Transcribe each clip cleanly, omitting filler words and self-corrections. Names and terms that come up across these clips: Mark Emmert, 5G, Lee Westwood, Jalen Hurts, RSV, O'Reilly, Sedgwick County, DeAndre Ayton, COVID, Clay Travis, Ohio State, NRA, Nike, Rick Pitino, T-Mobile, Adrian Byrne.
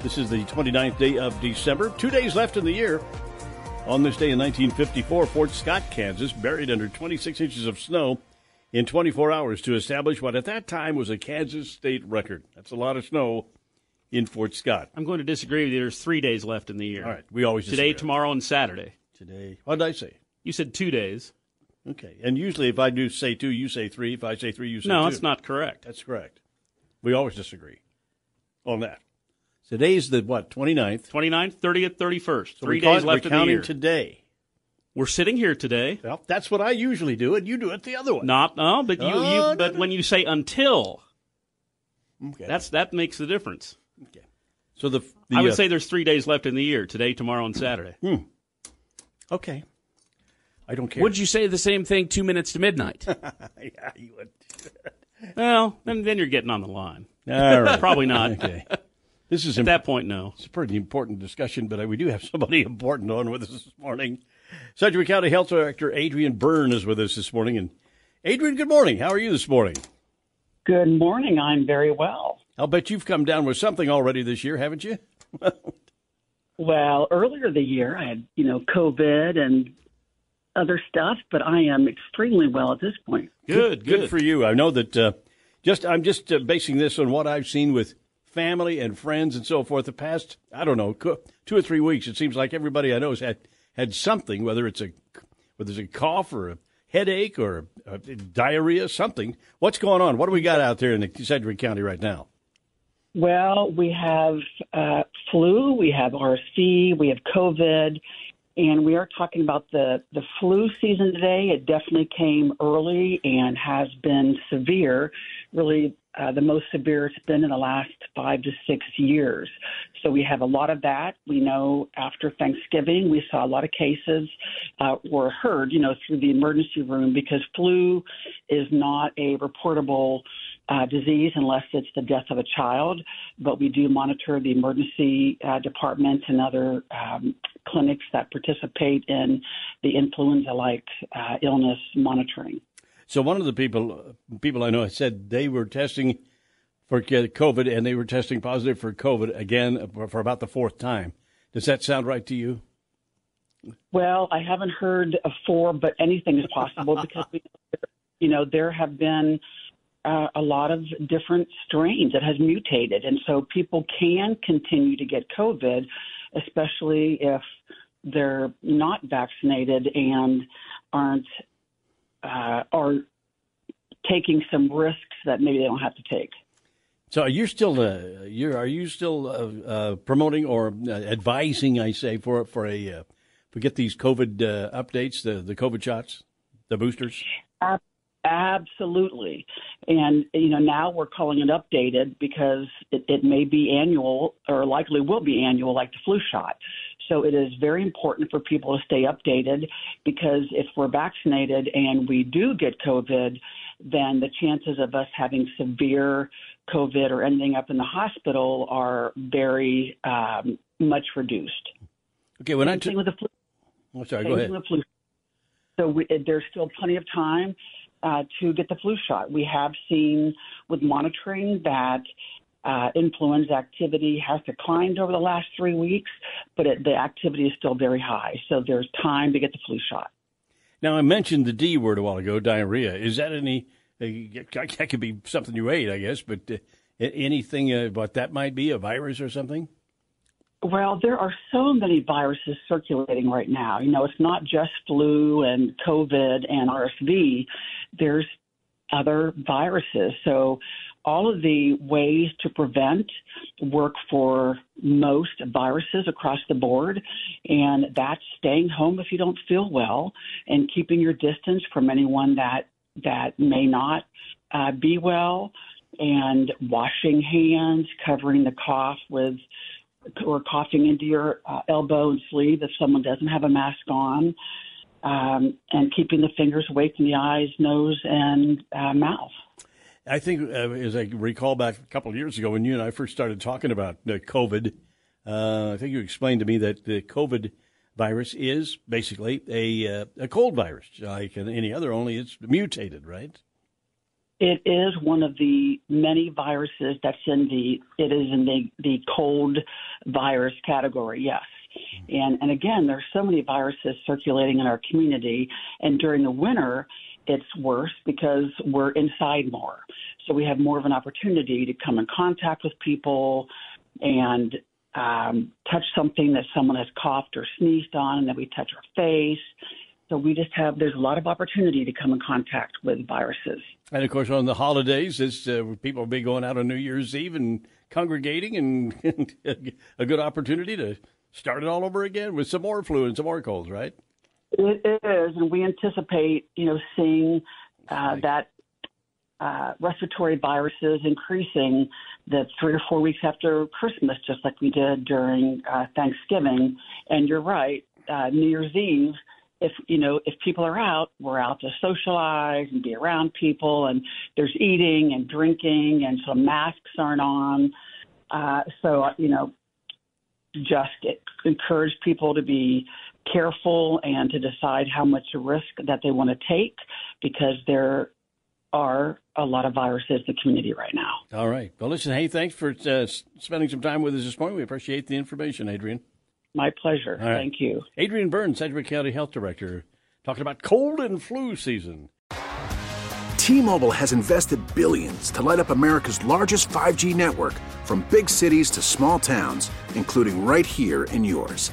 This is the 29th day of December. 2 days left in the year. On this day in 1954, Fort Scott, Kansas, buried under 26 inches of snow in 24 hours to establish what at that time was a Kansas state record. That's a lot of snow in Fort Scott. I'm going to disagree with you. There's 3 days left in the year. All right. We always disagree. Today, tomorrow, and Saturday. Today. What did I say? You said 2 days. Okay. And usually if I do say two, you say three. If I say three, you say two. No, that's not correct. That's correct. We always disagree on that. Today's the, 29th? 29th, 30th, 31st. 3 days left in the year. We're counting today. We're sitting here today. Well, that's what I usually do, and you do it the other way. When you say until, okay, that makes the difference. Okay. So I would say there's 3 days left in the year, today, tomorrow, and Saturday. Okay. I don't care. Would you say the same thing 2 minutes to midnight? Yeah, you would. Well, then you're getting on the line. All right. Probably not. Okay. This is at that point, no. It's a pretty important discussion, but we do have somebody important on with us this morning. Sedgwick County Health Director Adrian Byrne is with us this morning. And Adrian, good morning. How are you this morning? Good morning. I'm very well. I'll bet you've come down with something already this year, haven't you? Well, earlier the year I had, COVID and other stuff, but I am extremely well at this point. Good for you. I know that. I'm just basing this on what I've seen with family and friends and so forth the past, 2 or 3 weeks. It seems like everybody I know has had something, whether it's a cough or a headache or a diarrhea, something. What's going on? What do we got out there in the Sedgwick County right now? Well, we have flu, we have RSV, we have COVID, and we are talking about the flu season today. It definitely came early and has been severe, really. The most severe it's been in the last 5 to 6 years. So we have a lot of that. We know after Thanksgiving, we saw a lot of cases were heard, through the emergency room because flu is not a reportable disease unless it's the death of a child. But we do monitor the emergency departments and other clinics that participate in the influenza-like illness monitoring. So one of the people I know said they were testing for COVID, and they were testing positive for COVID again for about the fourth time. Does that sound right to you? Well, I haven't heard of four, but anything is possible because, there have been a lot of different strains that has mutated. And so people can continue to get COVID, especially if they're not vaccinated and aren't are taking some risks that maybe they don't have to take. So, are you still promoting or advising? I say get these COVID updates, the COVID shots, the boosters. Absolutely, and now we're calling it updated because it may be annual or likely will be annual, like the flu shot. So it is very important for people to stay updated because if we're vaccinated and we do get COVID, then the chances of us having severe COVID or ending up in the hospital are very much reduced. Okay, when go ahead. With the flu. So there's still plenty of time to get the flu shot. We have seen with monitoring that influenza activity has declined over the last 3 weeks, but the activity is still very high. So there's time to get the flu shot. Now, I mentioned the D word a while ago, diarrhea. Is that that could be something you ate, I guess, but anything about that might be a virus or something? Well, there are so many viruses circulating right now. It's not just flu and COVID and RSV. There's other viruses. So all of the ways to prevent work for most viruses across the board, and that's staying home if you don't feel well and keeping your distance from anyone that may not be well, and washing hands, covering the cough with or coughing into your elbow and sleeve if someone doesn't have a mask on, and keeping the fingers away from the eyes, nose, and mouth. I think, as I recall back a couple of years ago when you and I first started talking about COVID, I think you explained to me that the COVID virus is basically a cold virus, like any other, only it's mutated, right? It is one of the many viruses that's in the cold virus category, yes. And again, there's so many viruses circulating in our community, and during the winter, it's worse because we're inside more. So we have more of an opportunity to come in contact with people and touch something that someone has coughed or sneezed on, and then we touch our face. So we just have, there's a lot of opportunity to come in contact with viruses. And, of course, on the holidays, it's, people will be going out on New Year's Eve and congregating, and a good opportunity to start it all over again with some more flu and some more colds, right? It is, and we anticipate, seeing that respiratory viruses increasing the 3 or 4 weeks after Christmas, just like we did during Thanksgiving. And you're right, New Year's Eve, if people are out, we're out to socialize and be around people, and there's eating and drinking, and so masks aren't on. Just encourage people to be careful and to decide how much risk that they want to take, because there are a lot of viruses in the community right now. All right. Well, listen, hey, thanks for spending some time with us this morning. We appreciate the information, Adrian. My pleasure. Right. Thank you. Adrian Byrne, Sedgwick County Health Director, talking about cold and flu season. T-Mobile has invested billions to light up America's largest 5G network, from big cities to small towns, including right here in yours.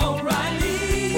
O'Reilly.